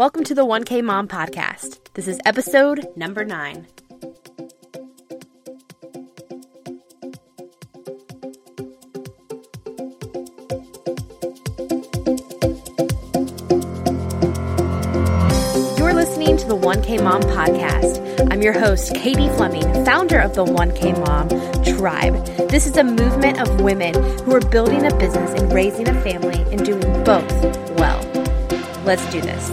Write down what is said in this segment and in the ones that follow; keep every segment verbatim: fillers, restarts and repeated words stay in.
Welcome to the one K Mom Podcast. This is episode number nine. You're listening to the one K Mom Podcast. I'm your host, Katie Fleming, founder of the one K Mom Tribe. This is a movement of women who are building a business and raising a family and doing both well. Let's do this.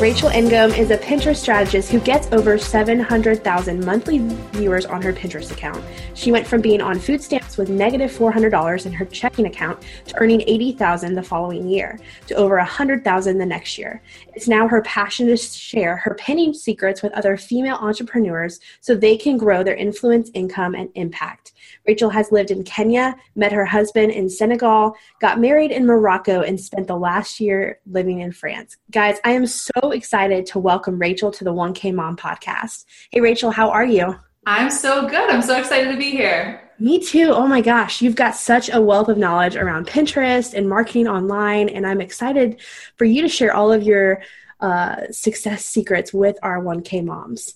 Rachel Ingham is a Pinterest strategist who gets over seven hundred thousand monthly viewers on her Pinterest account. She went from being on food stamps with negative four hundred dollars in her checking account to earning eighty thousand dollars the following year to over one hundred thousand dollars the next year. It's now her passion to share her pinning secrets with other female entrepreneurs so they can grow their influence, income, and impact. Rachel has lived in Kenya, met her husband in Senegal, got married in Morocco, and spent the last year living in France. Guys, I am so excited to welcome Rachel to the one K Mom Podcast. Hey, Rachel, how are you? I'm so good. I'm so excited to be here. Me too. Oh my gosh. You've got such a wealth of knowledge around Pinterest and marketing online, and I'm excited for you to share all of your uh, success secrets with our one K moms.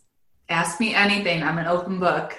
Ask me anything. I'm an open book.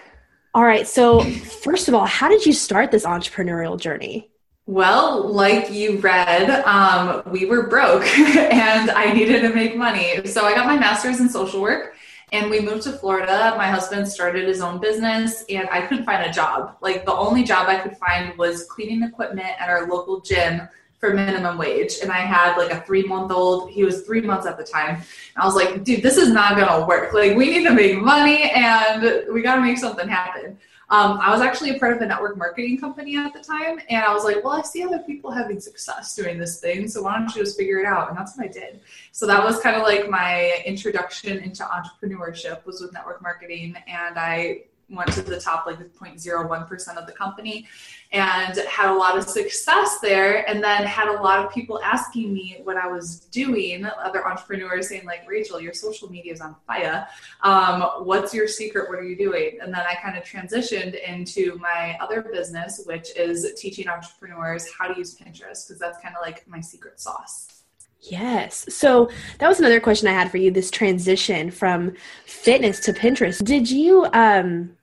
All right. So first of all, how did you start this entrepreneurial journey? Well, like you read, um, we were broke and I needed to make money. So I got my master's in social work and we moved to Florida. My husband started his own business and I couldn't find a job. Like the only job I could find was cleaning equipment at our local gym for minimum wage. And I had like a three month old, he was three months at the time. And I was like, dude, this is not going to work. Like we need to make money and we got to make something happen. Um, I was actually a part of a network marketing company at the time, and I was like, well, I see other people having success doing this thing, so why don't you just figure it out? And that's what I did. So that was kind of like my introduction into entrepreneurship was with network marketing, and I went to the top like zero point zero one percent of the company and had a lot of success there, and then had a lot of people asking me what I was doing, other entrepreneurs saying like, Rachel, your social media is on fire. Um, what's your secret? What are you doing? And then I kind of transitioned into my other business, which is teaching entrepreneurs how to use Pinterest, because that's kind of like my secret sauce. Yes. So that was another question I had for you, this transition from fitness to Pinterest. Did you, um,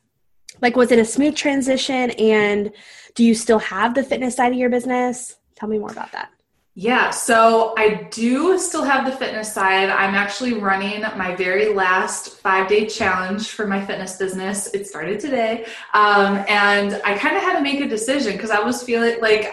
like, was it a smooth transition, and do you still have the fitness side of your business? Tell me more about that. Yeah. So I do still have the fitness side. I'm actually running my very last five day challenge for my fitness business. It started today. Um, and I kind of had to make a decision because I was feeling like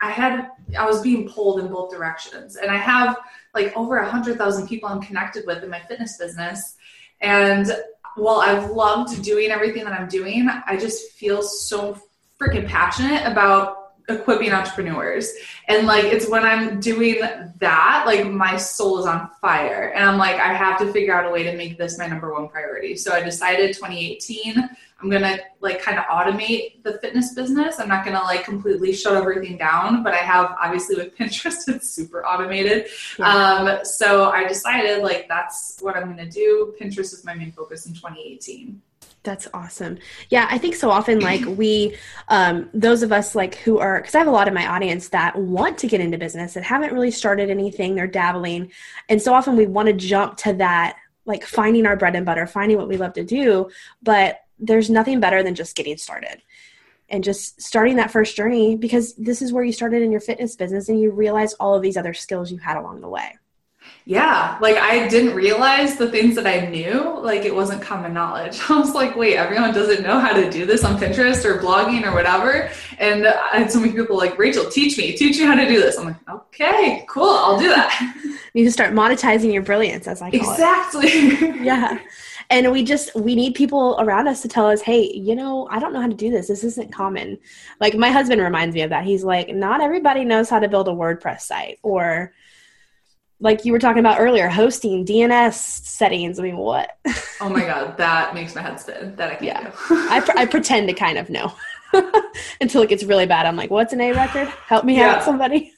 I had, I was being pulled in both directions, and I have like over a hundred thousand people I'm connected with in my fitness business. And while I've loved doing everything that I'm doing, I just feel so freaking passionate about equipping entrepreneurs. And like, it's when I'm doing that, like my soul is on fire and I'm like, I have to figure out a way to make this my number one priority. So I decided twenty eighteen, I'm going to like kind of automate the fitness business. I'm not going to like completely shut everything down, but I have obviously with Pinterest, it's super automated. Yeah. Um, so I decided like, that's what I'm going to do. Pinterest is my main focus in twenty eighteen. That's awesome. Yeah. I think so often, like we, um, those of us like who are, cause I have a lot of my audience that want to get into business and haven't really started anything, they're dabbling. And so often we want to jump to that, like finding our bread and butter, finding what we love to do, but there's nothing better than just getting started and just starting that first journey, because this is where you started in your fitness business and you realize all of these other skills you had along the way. Yeah. Like I didn't realize the things that I knew, like it wasn't common knowledge. I was like, wait, everyone doesn't know how to do this on Pinterest or blogging or whatever. And I had so many people like, Rachel, teach me, teach me how to do this. I'm like, okay, cool. I'll do that. You can start monetizing your brilliance, as I call exactly. it. Exactly. Yeah. And we just, we need people around us to tell us, hey, you know, I don't know how to do this. This isn't common. Like my husband reminds me of that. He's like, not everybody knows how to build a WordPress site, or like you were talking about earlier, hosting, D N S settings. I mean, what? Oh my God. That makes my head spin. That I can't yeah. do. I, pr- I pretend to kind of know until it gets really bad. I'm like, what's an A record? Help me yeah. out, somebody.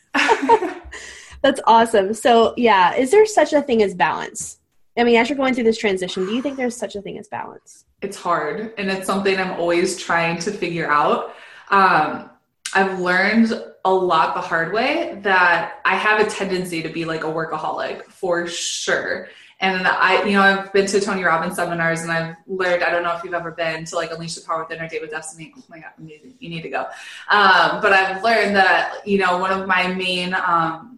That's awesome. So yeah, is there such a thing as balance? I mean, as you're going through this transition, do you think there's such a thing as balance? It's hard, and it's something I'm always trying to figure out. Um, I've learned a lot the hard way that I have a tendency to be like a workaholic for sure. And I, you know, I've been to Tony Robbins seminars, and I've learned, I don't know if you've ever been to like Unleash the Power Within or Date with Destiny. Oh my God, amazing. You need to go. Um, but I've learned that, you know, one of my main, um,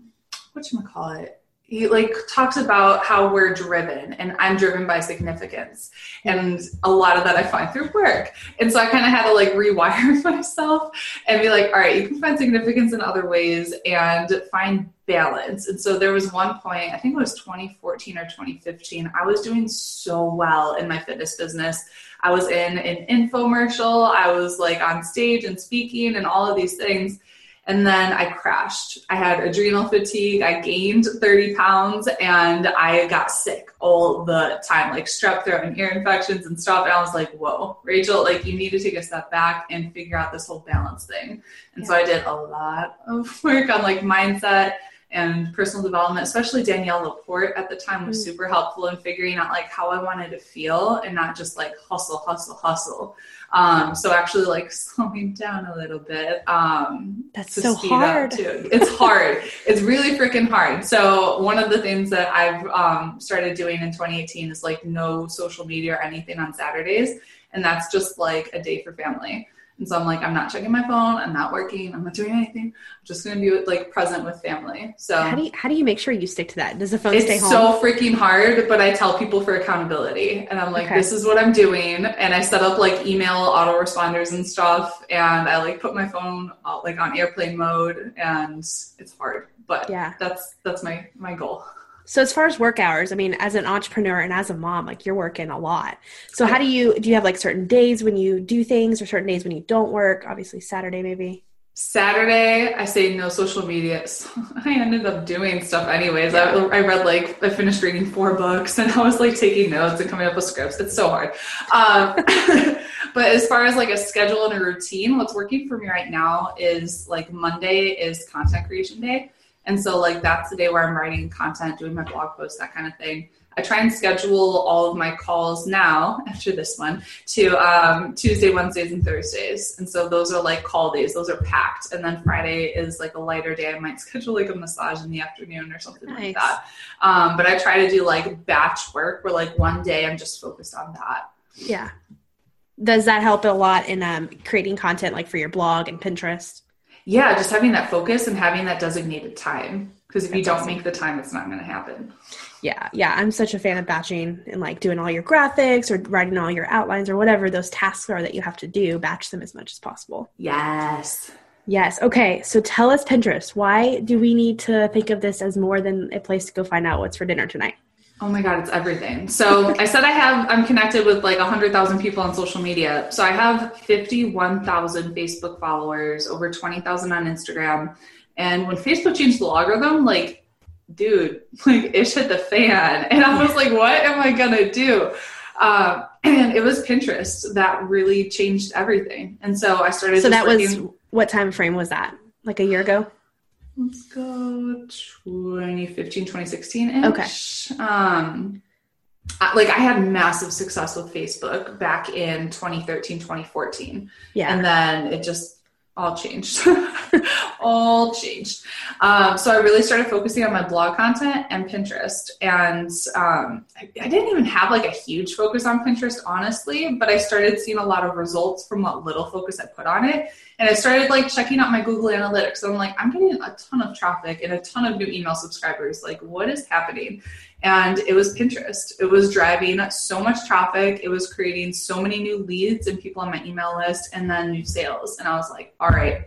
whatchamacallit, he like talks about how we're driven, and I'm driven by significance. And a lot of that I find through work. And so I kind of had to like rewire myself and be like, all right, you can find significance in other ways and find balance. And so there was one point, I think it was twenty fourteen or twenty fifteen, I was doing so well in my fitness business. I was in an infomercial. I was like on stage and speaking and all of these things. And then I crashed. I had adrenal fatigue. I gained thirty pounds, and I got sick all the time, like strep throat and ear infections and stuff. And I was like, whoa, Rachel, like you need to take a step back and figure out this whole balance thing. And yeah. So I did a lot of work on like mindset and personal development, especially Danielle Laporte at the time was super helpful in figuring out like how I wanted to feel and not just like hustle, hustle, hustle. Um, so actually like slowing down a little bit. Um, That's so hard. Too. It's hard. It's really freaking hard. So one of the things that I've um, started doing in twenty eighteen is like no social media or anything on Saturdays. And that's just like a day for family. And so I'm like, I'm not checking my phone. I'm not working. I'm not doing anything. I'm just going to be like present with family. So how do you, how do you make sure you stick to that? Does the phone stay home? It's so freaking hard, but I tell people for accountability, and I'm like, okay, this is what I'm doing. And I set up like email autoresponders and stuff. And I like put my phone like on airplane mode, and it's hard, but yeah, that's, that's my, my goal. So as far as work hours, I mean, as an entrepreneur and as a mom, like you're working a lot. So how do you, do you have like certain days when you do things or certain days when you don't work? Obviously Saturday, maybe. Saturday, I say no social media. So I ended up doing stuff anyways. I, I read like, I finished reading four books, and I was like taking notes and coming up with scripts. It's so hard. Um, but as far as like a schedule and a routine, what's working for me right now is like Monday is content creation day. And so like that's the day where I'm writing content, doing my blog posts, that kind of thing. I try and schedule all of my calls now after this one to um, Tuesday, Wednesdays, and Thursdays. And so those are like call days. Those are packed. And then Friday is like a lighter day. I might schedule like a massage in the afternoon or something nice. Like that. Um, but I try to do like batch work where like one day I'm just focused on that. Yeah. Does that help a lot in um, creating content like for your blog and Pinterest? Yeah, just having that focus and having that designated time, because if you don't make the time, it's not going to happen. Yeah, yeah. I'm such a fan of batching and like doing all your graphics or writing all your outlines or whatever those tasks are that you have to do, batch them as much as possible. Yes. Yes. Okay. So tell us, Pinterest, why do we need to think of this as more than a place to go find out what's for dinner tonight? Oh my God, it's everything. So I said I have, I'm connected with like one hundred thousand people on social media. So I have fifty-one thousand Facebook followers, over twenty thousand on Instagram. And when Facebook changed the algorithm, like, dude, like ish hit the fan. And I was like, what am I going to do? Um, and it was Pinterest that really changed everything. And so I started. So that was, what time frame was that? Like a year ago? Let's go twenty fifteen, twenty sixteen-ish. Okay. Um, like I had massive success with Facebook back in twenty thirteen, twenty fourteen. Yeah. And then it just all changed. all changed. Um, so I really started focusing on my blog content and Pinterest. And um, I, I didn't even have like a huge focus on Pinterest, honestly, but I started seeing a lot of results from what little focus I put on it. And I started like checking out my Google Analytics. And I'm like, I'm getting a ton of traffic and a ton of new email subscribers. Like, what is happening? And it was Pinterest. It was driving so much traffic. It was creating so many new leads and people on my email list and then new sales. And I was like, all right,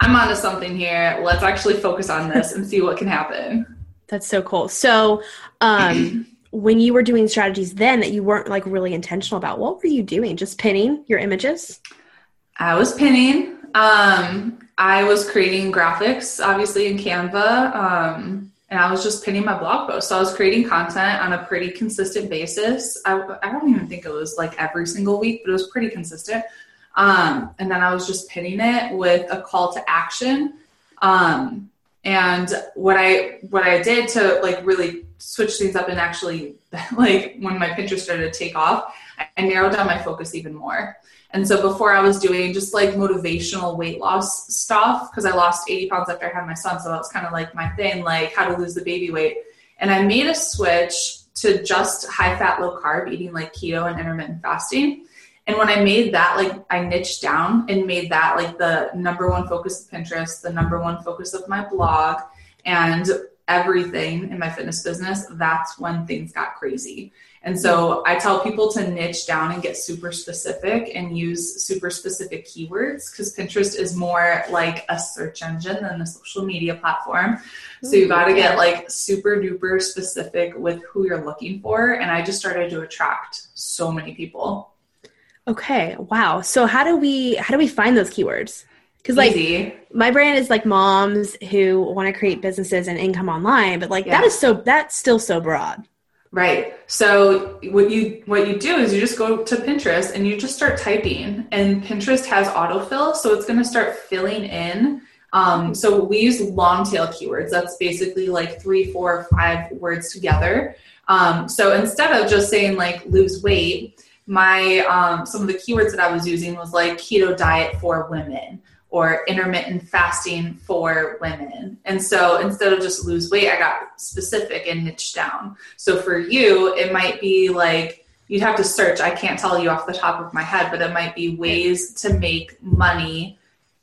I'm onto something here. Let's actually focus on this and see what can happen. That's so cool. So um, when you were doing strategies then that you weren't like really intentional about, what were you doing? Just pinning your images? I was pinning. Um, I was creating graphics, obviously, in Canva, um, and I was just pinning my blog posts. So I was creating content on a pretty consistent basis. I, I don't even think it was like every single week, but it was pretty consistent. Um, and then I was just pinning it with a call to action, um, And what I what I did to like really switch things up and actually like when my Pinterest started to take off, I narrowed down my focus even more. And so before I was doing just like motivational weight loss stuff, because I lost eighty pounds after I had my son. So that was kind of like my thing, like how to lose the baby weight. And I made a switch to just high fat, low carb eating, like keto and intermittent fasting. And when I made that, like I niched down and made that like the number one focus of Pinterest, the number one focus of my blog and everything in my fitness business, that's when things got crazy. And so I tell people to niche down and get super specific and use super specific keywords, because Pinterest is more like a search engine than a social media platform. So you got to get like super duper specific with who you're looking for. And I just started to attract so many people. Okay. Wow. So how do we, how do we find those keywords? Because like Easy. My brand is like moms who want to create businesses and income online, but like yeah. that is so, that's still so broad. Right. So what you, what you do is you just go to Pinterest and you just start typing, and Pinterest has autofill. So it's going to start filling in. Um, so we use long tail keywords. That's basically like three, four, or five words together. Um, so instead of just saying like lose weight, my, um, some of the keywords that I was using was like keto diet for women, or intermittent fasting for women. And so instead of just lose weight, I got specific and niched down. So for you, it might be like, you'd have to search. I can't tell you off the top of my head, but it might be ways to make money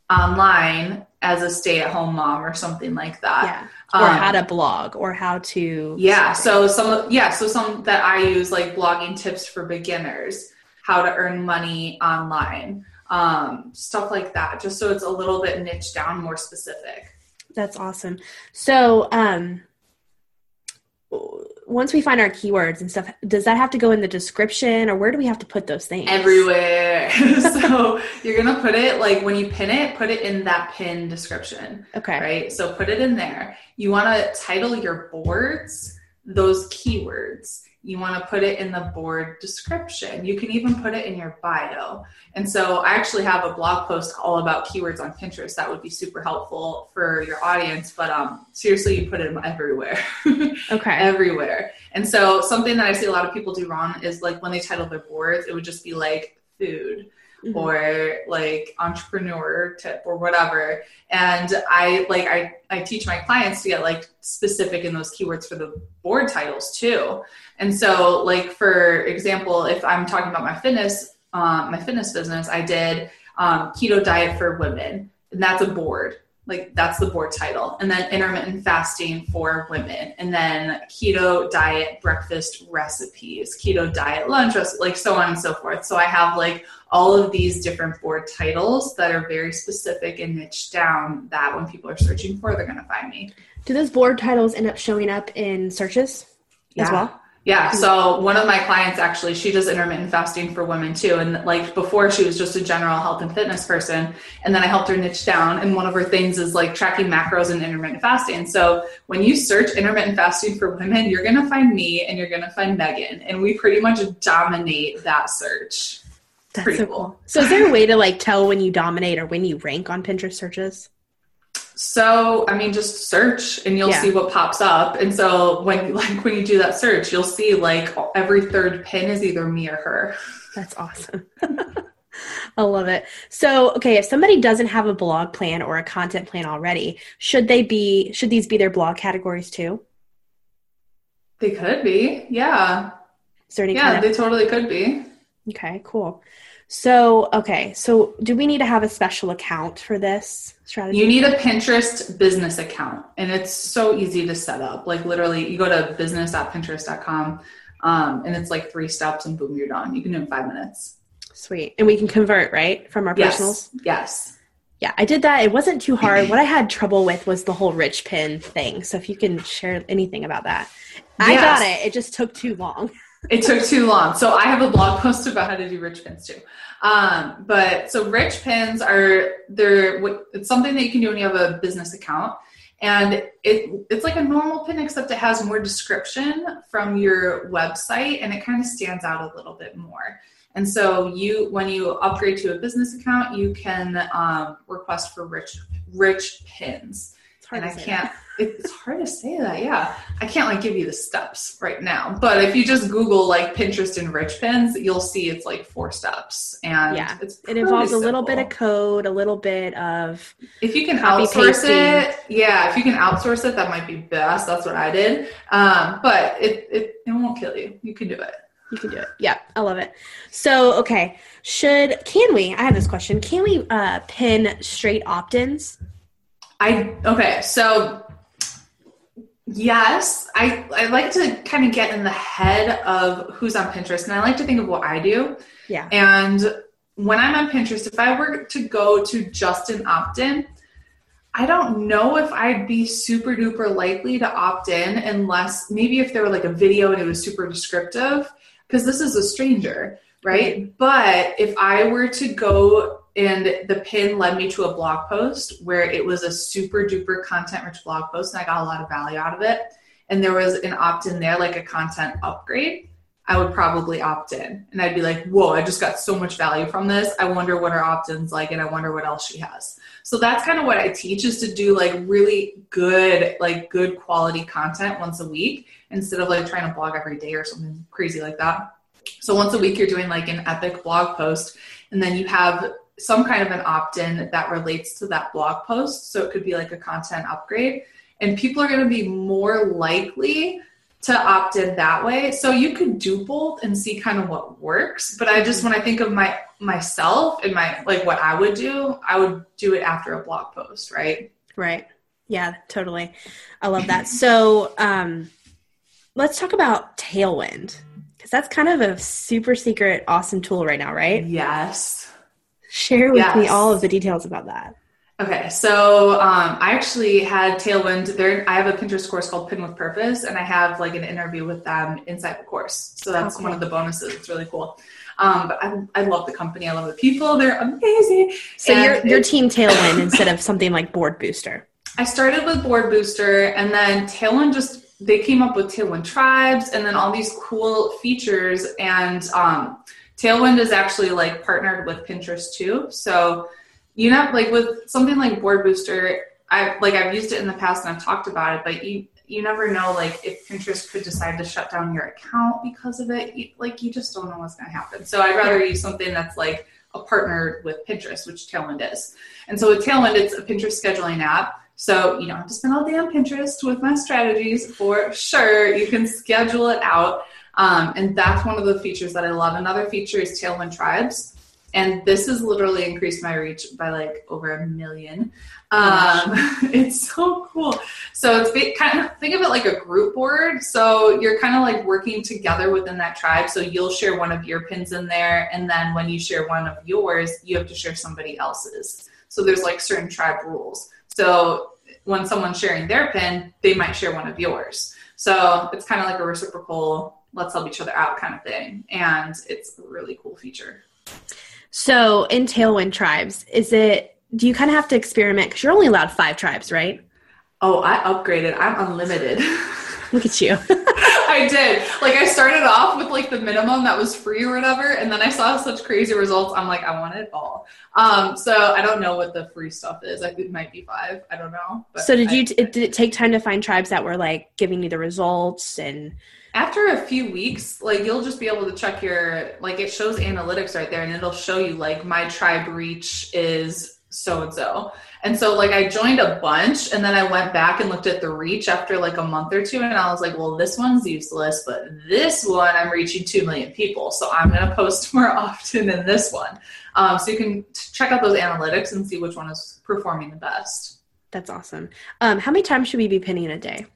online as a stay-at-home mom or something like that. Yeah. Or um, how to blog or how to. Yeah. Something. So some, yeah. So some that I use, like blogging tips for beginners, how to earn money online. Um, stuff like that, just so it's a little bit niche down, more specific. That's awesome. So, um, once we find our keywords and stuff, does that have to go in the description, or where do we have to put those things? Everywhere. So you're going to put it like when you pin it, put it in that pin description. Okay. Right. So put it in there. You want to title your boards those keywords. You want to put it in the board description. You can even put it in your bio. And so I actually have a blog post all about keywords on Pinterest. That would be super helpful for your audience. But um, seriously, you put them everywhere. Okay. Everywhere. And so something that I see a lot of people do wrong is like when they title their boards, it would just be like food. Mm-hmm. Or like entrepreneur tip or whatever. And I like, I, I teach my clients to get like specific in those keywords for the board titles too. And so like, for example, if I'm talking about my fitness, um, my fitness business, I did um, keto diet for women, and that's a board. Like that's the board title. And then intermittent fasting for women, and then keto diet breakfast recipes, keto diet lunch, like so on and so forth. So I have like all of these different board titles that are very specific and niche down, that when people are searching for, they're going to find me. Do those board titles end up showing up in searches yeah. as well? Yeah. So one of my clients, actually, she does intermittent fasting for women too. And like before, she was just a general health and fitness person. And then I helped her niche down. And one of her things is like tracking macros and intermittent fasting. So when you search intermittent fasting for women, you're going to find me and you're going to find Megan. And we pretty much dominate that search. That's pretty so cool. cool. So is there a way to like tell when you dominate or when you rank on Pinterest searches? So, I mean, just search and you'll yeah. see what pops up. And so when, like when you do that search, you'll see like every third pin is either me or her. That's awesome. I love it. So, okay. If somebody doesn't have a blog plan or a content plan already, should they be, should these be their blog categories too? They could be. Yeah. Is there any yeah, kind of- they totally could be. Okay, cool. So, okay. So do we need to have a special account for this strategy? You need a Pinterest business account, and it's so easy to set up. Like literally you go to business dot pinterest dot com um, and it's like three steps and boom, you're done. You can do it in five minutes. Sweet. And we can convert, right? From our yes. personals. Yes. Yeah. I did that. It wasn't too hard. What I had trouble with was the whole rich pin thing. So if you can share anything about that, yes. I got it. It just took too long. It took too long. So I have a blog post about how to do rich pins too. Um, but so rich pins are they're it's something that you can do when you have a business account, and it it's like a normal pin, except it has more description from your website and it kind of stands out a little bit more. And so you, when you upgrade to a business account, you can um, request for rich, rich pins. hard and to I say can't, that. It's hard to say that. Yeah. I can't like give you the steps right now, but if you just Google like Pinterest and rich pins, you'll see it's like four steps and yeah. it's it involves simple. a little bit of code, a little bit of, if you can outsource pasting. it. Yeah. If you can outsource it, that might be best. That's what I did. Um, but it, it, it won't kill you. You can do it. You can do it. Yeah. I love it. So, okay. Should, can we, I have this question. Can we uh, pin straight opt-ins? I, okay. So yes, I, I like to kind of get in the head of who's on Pinterest, and I like to think of what I do. Yeah. And when I'm on Pinterest, if I were to go to just an opt-in, I don't know if I'd be super duper likely to opt in unless maybe if there were like a video and it was super descriptive, because this is a stranger, right? Mm-hmm. But if I were to go and the pin led me to a blog post where it was a super duper content rich blog post and I got a lot of value out of it, and there was an opt-in there, like a content upgrade, I would probably opt in and I'd be like, whoa, I just got so much value from this. I wonder what her opt-in's like, and I wonder what else she has. So that's kind of what I teach, is to do like really good, like good quality content once a week instead of like trying to blog every day or something crazy like that. So once a week you're doing like an epic blog post, and then you have some kind of an opt-in that relates to that blog post. So it could be like a content upgrade, and people are going to be more likely to opt in that way. So you could do both and see kind of what works. But I just, when I think of my myself and my, like what I would do, I would do it after a blog post. Right. Right. Yeah, totally. I love that. So um, let's talk about Tailwind, because that's kind of a super secret, awesome tool right now, right? Yes. Share with yes. me all of the details about that. Okay. So, um, I actually had Tailwind there. I have a Pinterest course called Pin with Purpose, and I have like an interview with them inside the course. So that's okay. One of the bonuses. It's really cool. Um, but I, I love the company. I love the people. They're amazing. So and you're, you're team Tailwind instead of something like Board Booster. I started with Board Booster, and then Tailwind just, they came up with Tailwind Tribes and then all these cool features. And, um, Tailwind is actually like partnered with Pinterest too. So, you know, like with something like Board Booster, I like I've used it in the past and I've talked about it, but you you never know like if Pinterest could decide to shut down your account because of it. You, like you just don't know what's going to happen. So I'd rather use something that's like a partner with Pinterest, which Tailwind is. And so with Tailwind, it's a Pinterest scheduling app. So you don't have to spend all day on Pinterest with my strategies for sure. You can schedule it out. Um, and that's one of the features that I love. Another feature is Tailwind Tribes. And this has literally increased my reach by like over a million. Um, it's so cool. So it's big, kind of think of it like a group board. So you're kind of like working together within that tribe. So you'll share one of your pins in there, and then when you share one of yours, you have to share somebody else's. So there's like certain tribe rules. So when someone's sharing their pin, they might share one of yours. So it's kind of like a reciprocal, let's help each other out kind of thing. And it's a really cool feature. So in Tailwind Tribes, is it, do you kind of have to experiment? Because you're only allowed five tribes, right? Oh, I upgraded. I'm unlimited. Look at you. I did. Like I started off with like the minimum that was free or whatever. And then I saw such crazy results. I'm like, I want it all. Um, so I don't know what the free stuff is. I think it might be five. I don't know. But so did I, you, t- did it take time to find tribes that were like giving you the results? And after a few weeks, like you'll just be able to check your, like it shows analytics right there, and it'll show you like my tribe reach is so-and-so. And so like I joined a bunch, and then I went back and looked at the reach after like a month or two. And I was like, well, this one's useless, but this one I'm reaching two million people. So I'm going to post more often than this one. Um, so you can check out those analytics and see which one is performing the best. That's awesome. Um, how many times should we be pinning a day?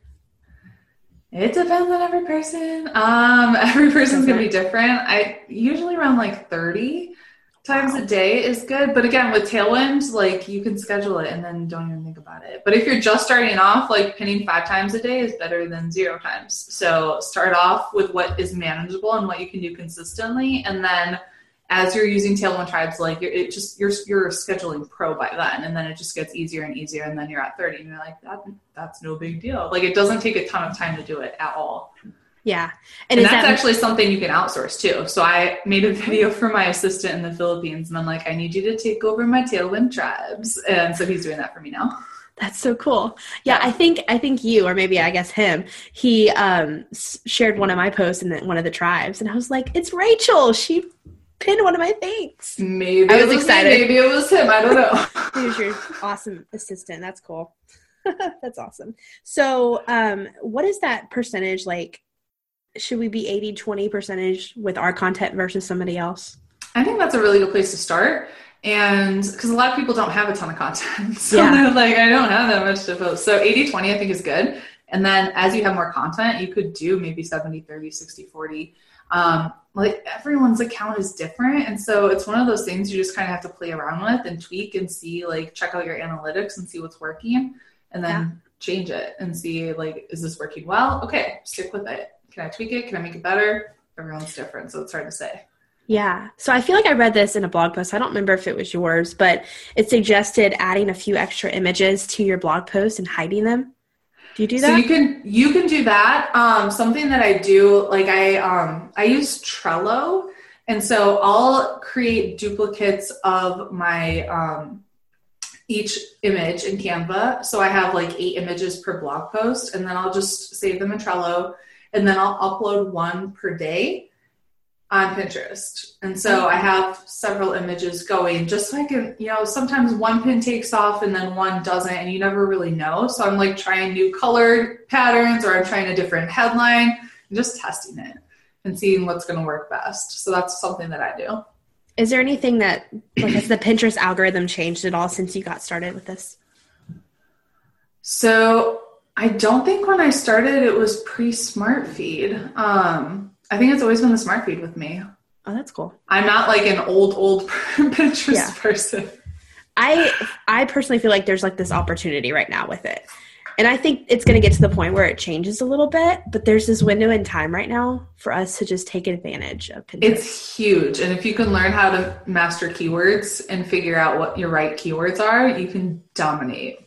It depends on every person. Um, every person's going to be different. I usually around like thirty times a day is good. But again, with Tailwind, like you can schedule it and then don't even think about it. But if you're just starting off, like pinning five times a day is better than zero times. So start off with what is manageable and what you can do consistently. And then as you're using Tailwind Tribes, like you're, it just, you're, you're a scheduling pro by then. And then it just gets easier and easier. And then you're at thirty and you're like, that, that's no big deal. Like it doesn't take a ton of time to do it at all. Yeah. And, and that's that- actually something you can outsource too. So I made a video for my assistant in the Philippines, and I'm like, I need you to take over my Tailwind Tribes. And so he's doing that for me now. That's so cool. Yeah, I think I think you, or maybe I guess him, he um, shared one of my posts in the, one of the tribes, and I was like, it's Rachel. She pinned one of my things. Maybe I was, it was excited. Me. Maybe it was him. I don't know. He was your awesome assistant. That's cool. That's awesome. So um, what is that percentage like? Should we be eighty twenty percentage with our content versus somebody else? I think that's a really good place to start. And because a lot of people don't have a ton of content. So yeah. They're like, I don't have that much to post. So eighty twenty I think is good. And then as you have more content, you could do maybe seventy thirty, sixty forty. Um, like everyone's account is different. And so it's one of those things you just kind of have to play around with and tweak and see, like, check out your analytics and see what's working, and then yeah. change it and see, like, is this working well? Okay, stick with it. Can I tweak it? Can I make it better? Everyone's different. So it's hard to say. Yeah. So I feel like I read this in a blog post. I don't remember if it was yours, but it suggested adding a few extra images to your blog post and hiding them. Do you do that? So you can, you can do that. Um, something that I do, like I, um, I use Trello, and so I'll create duplicates of my, um, each image in Canva. So I have like eight images per blog post, and then I'll just save them in Trello, and then I'll upload one per day on Pinterest. And so I have several images going, just so I can, you know, sometimes one pin takes off and then one doesn't, and you never really know. So I'm like trying new colored patterns, or I'm trying a different headline, and just testing it and seeing what's going to work best. So that's something that I do. Is there anything that, like, has the Pinterest algorithm changed at all since you got started with this? So I don't think when I started, it was pre-smart feed. Um, I think it's always been the smart feed with me. Oh, that's cool. I'm not like an old, old Pinterest yeah. person. I I personally feel like there's like this opportunity right now with it. And I think it's going to get to the point where it changes a little bit, but there's this window in time right now for us to just take advantage of Pinterest. It's huge. And if you can learn how to master keywords and figure out what your right keywords are, you can dominate.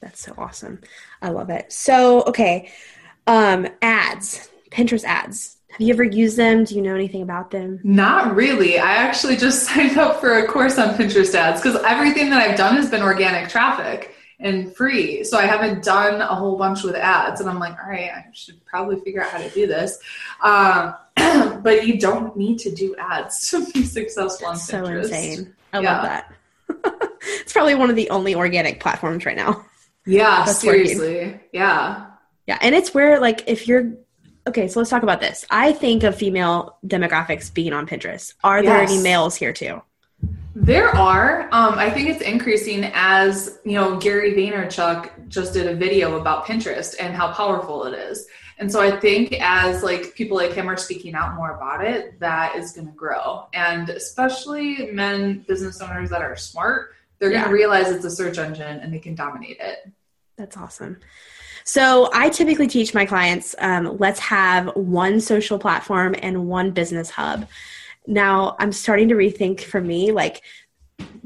That's so awesome. I love it. So, okay. Um, ads, Pinterest ads. Have you ever used them? Do you know anything about them? Not really. I actually just signed up for a course on Pinterest ads, because everything that I've done has been organic traffic and free. So I haven't done a whole bunch with ads, and I'm like, all right, I should probably figure out how to do this. Um, but you don't need to do ads to be successful on Pinterest. So insane. I yeah. love that. It's probably one of the only organic platforms right now. Yeah, that's seriously. Working. Yeah. Yeah. And it's where, like, if you're, okay, so let's talk about this. I think of female demographics being on Pinterest. Are there yes. any males here too? There are. Um, I think it's increasing as, you know, Gary Vaynerchuk just did a video about Pinterest and how powerful it is. And so I think as, like, people like him are speaking out more about it, that is going to grow. And especially men business owners that are smart, they're yeah. going to realize it's a search engine and they can dominate it. That's awesome. So I typically teach my clients, um, let's have one social platform and one business hub. Now I'm starting to rethink, for me, like,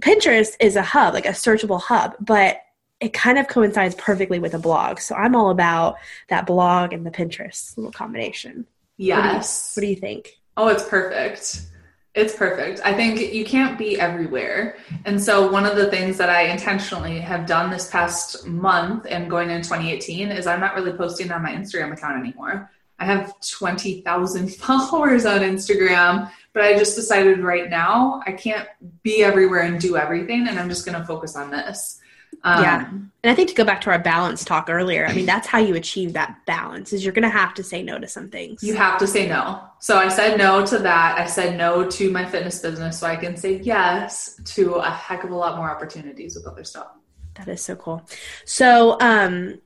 Pinterest is a hub, like a searchable hub, but it kind of coincides perfectly with a blog. So I'm all about that blog and the Pinterest little combination. Yes. What do you, what do you think? Oh, it's perfect. It's perfect. I think you can't be everywhere. And so one of the things that I intentionally have done this past month and going into twenty eighteen is I'm not really posting on my Instagram account anymore. I have twenty thousand followers on Instagram, but I just decided right now I can't be everywhere and do everything. And I'm just going to focus on this. Um, yeah. And I think to go back to our balance talk earlier, I mean, that's how you achieve that balance, is you're going to have to say no to some things. You have to say no. So I said no to that. I said no to my fitness business so I can say yes to a heck of a lot more opportunities with other stuff. That is so cool. So, um,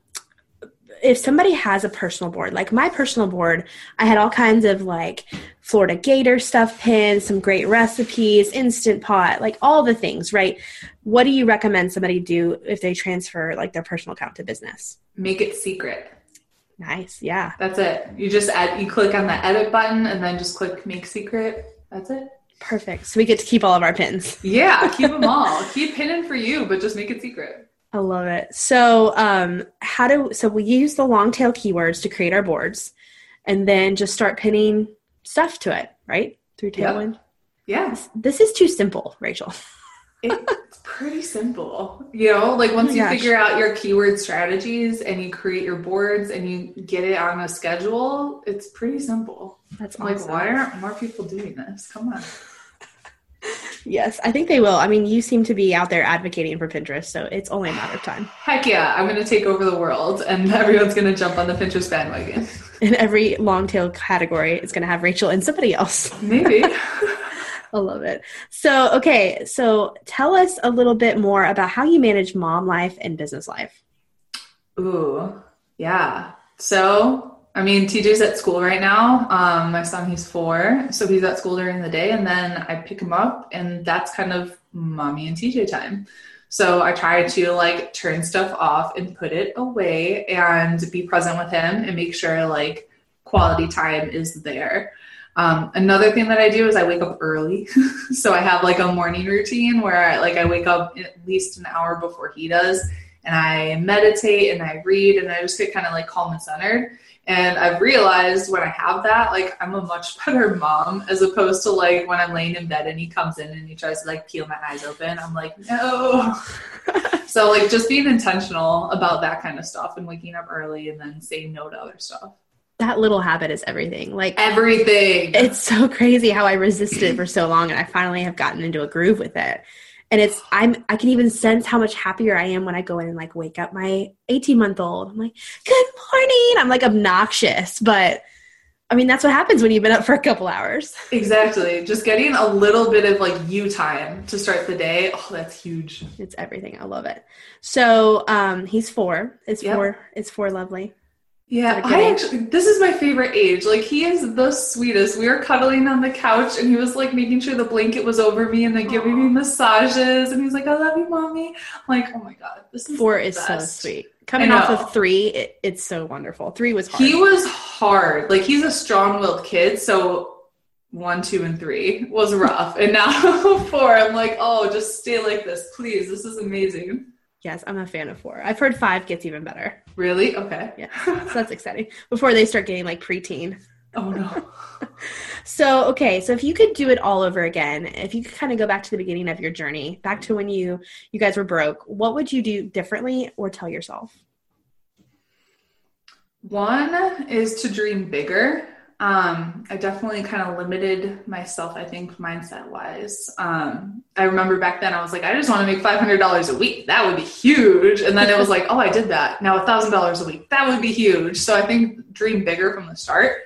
if somebody has a personal board, like my personal board, I had all kinds of, like, Florida gator stuff pins, some great recipes, Instant Pot, like all the things, right? What do you recommend somebody do if they transfer, like, their personal account to business? Make it secret. Nice. Yeah. That's it. You just add, you click on the edit button and then just click make secret. That's it. Perfect. So we get to keep all of our pins. Yeah. Keep them all. Keep pinning for you, but just make it secret. I love it. So, um, how do, so we use the long tail keywords to create our boards and then just start pinning stuff to it, right? Through Tailwind. Yep. Yeah. This, this is too simple, Rachel. It's pretty simple, you know, like once oh you gosh. figure out your keyword strategies and you create your boards and you get it on a schedule, it's pretty simple. That's I'm awesome. Like, why aren't more people doing this? Come on. Yes, I think they will. I mean, you seem to be out there advocating for Pinterest, so it's only a matter of time. Heck yeah, I'm going to take over the world, and everyone's going to jump on the Pinterest bandwagon. And every long tail category is going to have Rachel and somebody else. Maybe. I love it. So, okay, so tell us a little bit more about how you manage mom life and business life. Ooh, yeah. So, I mean, T J's at school right now. Um, my son, he's four, so he's at school during the day, and then I pick him up, and that's kind of mommy and T J time. So I try to like turn stuff off and put it away and be present with him and make sure like quality time is there. Um, another thing that I do is I wake up early. So I have like a morning routine where I, like I wake up at least an hour before he does, and I meditate and I read, and I just get kind of like calm and centered. And I've realized when I have that, like I'm a much better mom as opposed to like when I'm laying in bed and he comes in and he tries to like peel my eyes open. I'm like, no. So like just being intentional about that kind of stuff and waking up early and then saying no to other stuff. That little habit is everything. Like everything. It's so crazy how I resisted for so long, and I finally have gotten into a groove with it. And it's, I'm, I can even sense how much happier I am when I go in and like wake up my eighteen month old. I'm like, good morning. I'm like obnoxious, but I mean, that's what happens when you've been up for a couple hours. Exactly. Just getting a little bit of like you time to start the day. Oh, that's huge. It's everything. I love it. So, um, he's four, it's yep. four, it's four. Lovely. Yeah, I actually, this is my favorite age. Like, he is the sweetest. We were cuddling on the couch, and he was, like, making sure the blanket was over me and, like, giving Aww. me massages. And he's like, I love you, Mommy. I'm like, oh, my God. This is Four is so sweet. Coming off of three, it, it's so wonderful. Three was hard. He was hard. Like, he's a strong-willed kid, so one, two, and three was rough. And now four, I'm like, oh, just stay like this, please. This is amazing. Yes, I'm a fan of four. I've heard five gets even better. Really? Okay. Yeah. So that's exciting. Before they start getting like preteen. Oh no. So, okay. So if you could do it all over again, if you could kind of go back to the beginning of your journey, back to when you, you guys were broke, what would you do differently or tell yourself? One is to dream bigger. Um, I definitely kind of limited myself, I think, mindset wise. Um, I remember back then I was like, I just want to make five hundred dollars a week. That would be huge. And then it was like, oh, I did that. Now one thousand dollars a week. That would be huge. So I think dream bigger from the start.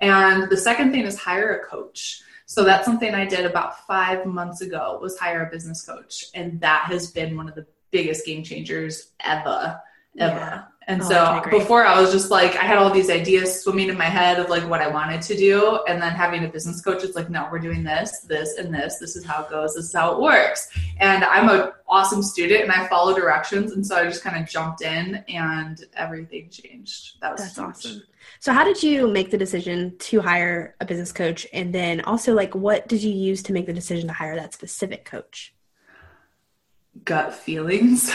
And the second thing is hire a coach. So that's something I did about five months ago, was hire a business coach. And that has been one of the biggest game changers ever, ever. Yeah. And oh, so I before I was just like, I had all these ideas swimming in my head of like what I wanted to do. And then having a business coach, it's like, no, we're doing this, this, and this, this is how it goes. This is how it works. And I'm an awesome student and I follow directions. And so I just kind of jumped in and everything changed. That was That's huge. Awesome. So how did you make the decision to hire a business coach? And then also like, what did you use to make the decision to hire that specific coach? Gut feelings.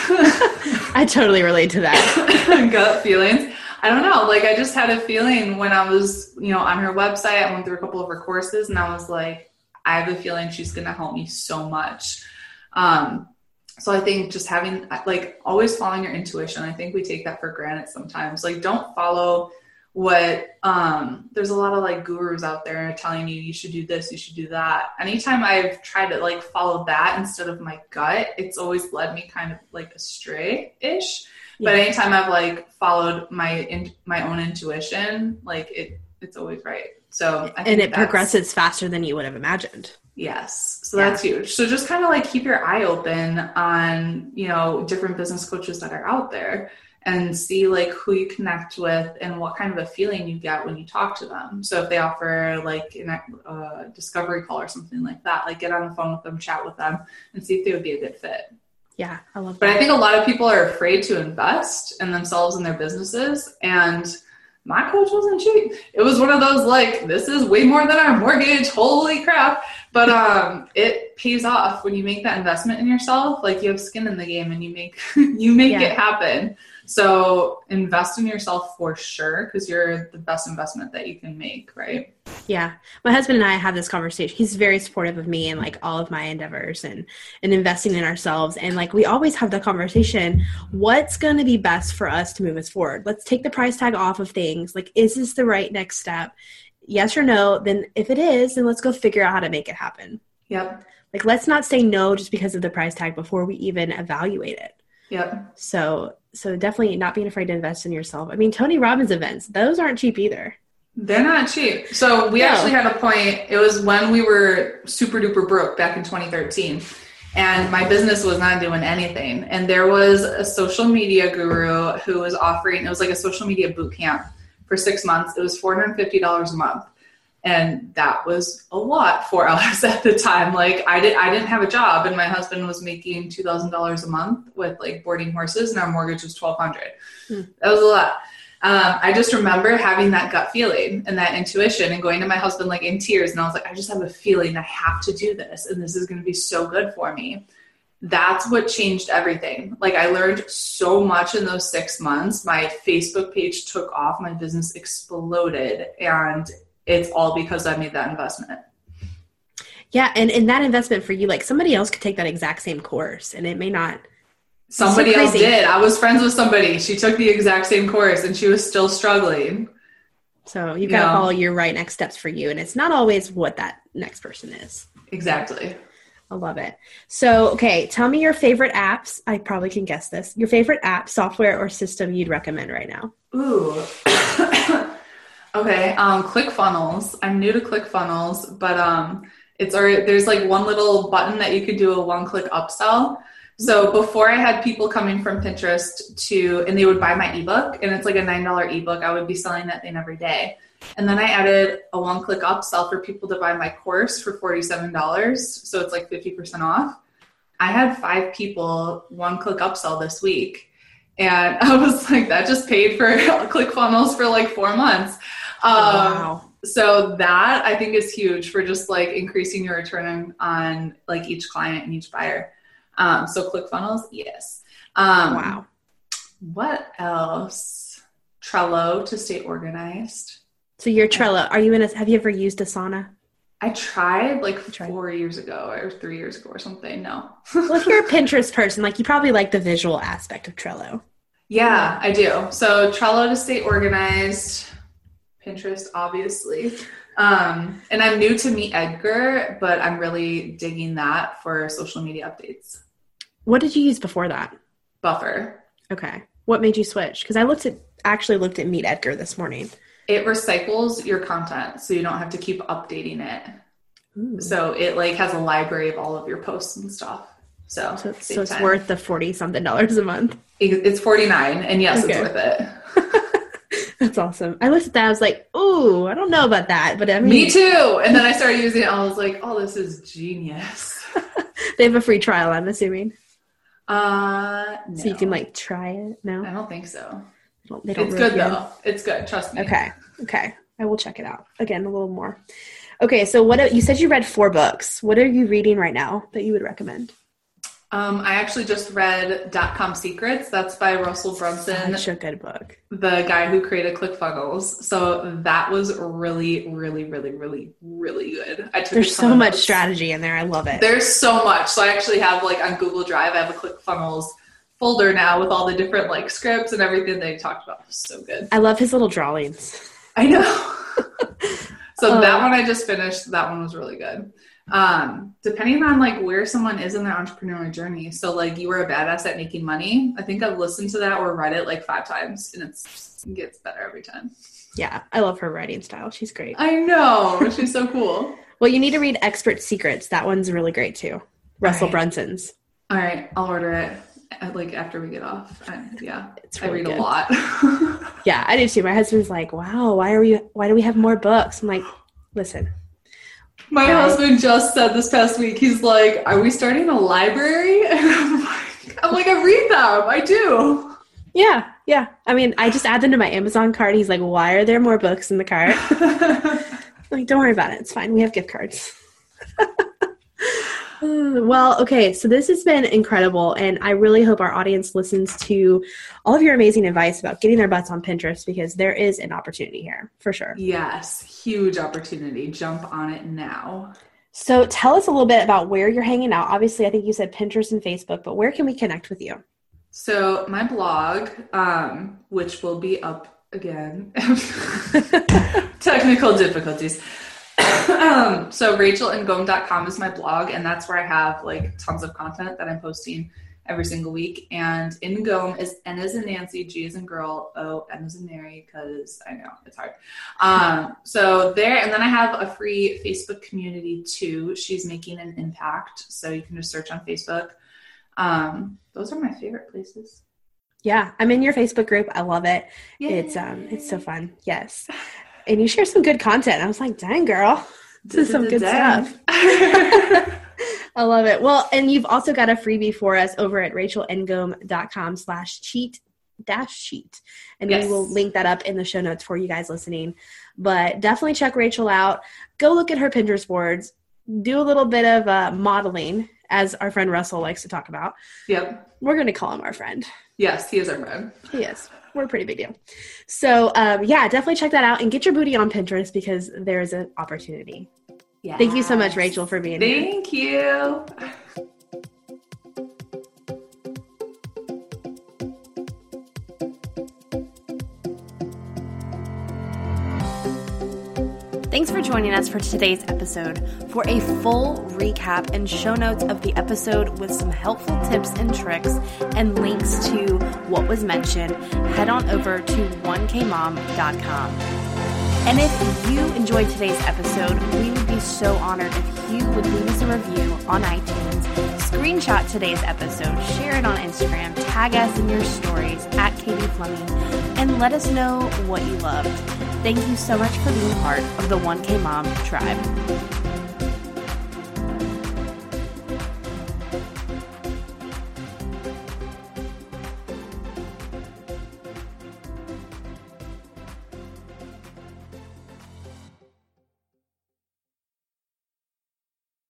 I totally relate to that. Gut feelings. I don't know. Like I just had a feeling when I was, you know, on her website, I went through a couple of her courses and I was like, I have a feeling she's going to help me so much. Um, so I think just having like always following your intuition. I think we take that for granted sometimes. Like don't follow what, um, there's a lot of like gurus out there telling you, you should do this, you should do that. Anytime I've tried to like follow that instead of my gut, it's always led me kind of like astray-ish. Yeah. But anytime I've like followed my, in, my own intuition, like it, it's always right. So I think and it progresses faster than you would have imagined. Yes. So yeah. That's huge. So just kind of like keep your eye open on, you know, different business coaches that are out there. And see like who you connect with and what kind of a feeling you get when you talk to them. So if they offer like a uh, discovery call or something like that, like get on the phone with them, chat with them and see if they would be a good fit. Yeah, I love that. But I think a lot of people are afraid to invest in themselves and their businesses. And my coach wasn't cheap. It was one of those like, this is way more than our mortgage. Holy crap. But um, it pays off when you make that investment in yourself. Like you have skin in the game and you make, you make yeah. it happen. So invest in yourself for sure, because you're the best investment that you can make, right? Yeah. My husband and I have this conversation. He's very supportive of me and like all of my endeavors and, and investing in ourselves. And like, we always have the conversation, what's going to be best for us to move us forward? Let's take the price tag off of things. Like, is this the right next step? Yes or no? Then if it is, then let's go figure out how to make it happen. Yep. Like, let's not say no just because of the price tag before we even evaluate it. Yep. So, so definitely not being afraid to invest in yourself. I mean, Tony Robbins events, those aren't cheap either. They're not cheap. So we no. actually had a point. It was when we were super duper broke back in twenty thirteen and my business was not doing anything. And there was a social media guru who was offering, it was like a social media boot camp for six months. It was four hundred fifty dollars a month. And that was a lot for us at the time. Like I did, I didn't have a job and my husband was making two thousand dollars a month with like boarding horses and our mortgage was twelve hundred dollars. Mm. That was a lot. Um, I just remember having that gut feeling and that intuition and going to my husband like in tears. And I was like, I just have a feeling I have to do this. And this is going to be so good for me. That's what changed everything. Like I learned so much in those six months. My Facebook page took off. My business exploded. And it's all because I made that investment. Yeah. And in that investment for you, like somebody else could take that exact same course and it may not. Somebody so else did. I was friends with somebody. She took the exact same course and she was still struggling. So you've got to follow your right next steps for you. And it's not always what that next person is. Exactly. I love it. So, okay. Tell me your favorite apps. I probably can guess this. Your favorite app, software, or system you'd recommend right now. Ooh. Okay. Um, ClickFunnels. I'm new to ClickFunnels, but um, it's already, there's like one little button that you could do a one-click upsell. So before I had people coming from Pinterest to, and they would buy my ebook and it's like a nine dollars ebook. I would be selling that thing every day. And then I added a one click upsell for people to buy my course for forty-seven dollars. So it's like fifty percent off. I had five people one click upsell this week. And I was like, that just paid for ClickFunnels for like four months. Um, wow. So that I think is huge for just like increasing your return on like each client and each buyer. Um, so ClickFunnels, yes. Um, wow. What else? Trello to stay organized. So your Trello, are you in a, have you ever used Asana? I tried like I tried. four years ago or three years ago or something. No. Well, if you're a Pinterest person, like you probably like the visual aspect of Trello. Yeah, yeah. I do. So Trello to stay organized, Pinterest, obviously. Um, and I'm new to Meet Edgar, but I'm really digging that for social media updates. What did you use before that? Buffer. Okay. What made you switch? Because I looked at actually looked at Meet Edgar this morning. It recycles your content, so you don't have to keep updating it. Ooh. So it like has a library of all of your posts and stuff. So so, so it's time. Worth the forty something dollars a month. It's forty-nine, and yes, okay. It's worth it. That's awesome. I looked at that. I was like, ooh, I don't know about that. But I mean, me too. And then I started using it. I was like, oh, this is genius. They have a free trial, I'm assuming. Uh, no. So you can like try it? No? I don't think so. They don't, they don't it's really good though. It. It's good. Trust me. Okay. Okay. I will check it out. Again, a little more. Okay. So what you said you read four books. What are you reading right now that you would recommend? Um, I actually just read Dot com Secrets. That's by Russell Brunson. Such a good book. The guy who created ClickFunnels. So that was really, really, really, really, really good. I took There's so much notes. Strategy in there. I love it. There's so much. So I actually have like on Google Drive, I have a ClickFunnels folder now with all the different like scripts and everything they talked about. It was so good. I love his little drawings. I know. So um, that one I just finished. That one was really good. Um, depending on like where someone is in their entrepreneurial journey. So like you were a badass at making money. I think I've listened to that or read it like five times and it's, it gets better every time. Yeah. I love her writing style. She's great. I know. She's so cool. Well, you need to read Expert Secrets. That one's really great too. Russell All right. Brunson's. All right. I'll order it like after we get off. I, yeah. It's really I read good. a lot. Yeah, I do too. My husband's like, wow, why are we, why do we have more books? I'm like, listen. My yeah. husband just said this past week, he's like, are we starting a library? And I'm like, I'm like, I read them. I do. Yeah. Yeah. I mean, I just add them to my Amazon cart. He's like, why are there more books in the cart? I'm like, don't worry about it. It's fine. We have gift cards. Well, okay. So this has been incredible. And I really hope our audience listens to all of your amazing advice about getting their butts on Pinterest, because there is an opportunity here for sure. Yes. Huge opportunity. Jump on it now. So tell us a little bit about where you're hanging out. Obviously, I think you said Pinterest and Facebook, but where can we connect with you? So my blog, um, which will be up again, technical difficulties. Um, so Rachel Ngom dot com is my blog, and that's where I have like tons of content that I'm posting every single week. And Ngom is N as in Nancy, G as in girl, O, N as in Mary, because I know it's hard. Um, so there, and then I have a free Facebook community too. She's Making an Impact. So you can just search on Facebook. Um, those are my favorite places. Yeah. I'm in your Facebook group. I love it. Yay. It's, um, it's so fun. Yes. And you share some good content. I was like, dang, girl, this is some good stuff. I love it. Well, and you've also got a freebie for us over at RachelNgom.com slash cheat dash sheet. And yes. We will link that up in the show notes for you guys listening. But definitely check Rachel out. Go look at her Pinterest boards. Do a little bit of uh, modeling, as our friend Russell likes to talk about. Yep. We're going to call him our friend. Yes, he is our friend. He is. We're a pretty big deal. So um, yeah, definitely check that out and get your booty on Pinterest, because there is an opportunity. Yes. Thank you so much, Rachel, for being here. Thank you. Thanks for joining us for today's episode. For a full recap and show notes of the episode with some helpful tips and tricks and links to what was mentioned, head on over to one k mom dot com. And if you enjoyed today's episode, we would be so honored if you would leave us a review on iTunes, screenshot today's episode, share it on Instagram, tag us in your stories at Katie Fleming, and let us know what you loved. Thank you so much for being part of the one K Mom Tribe.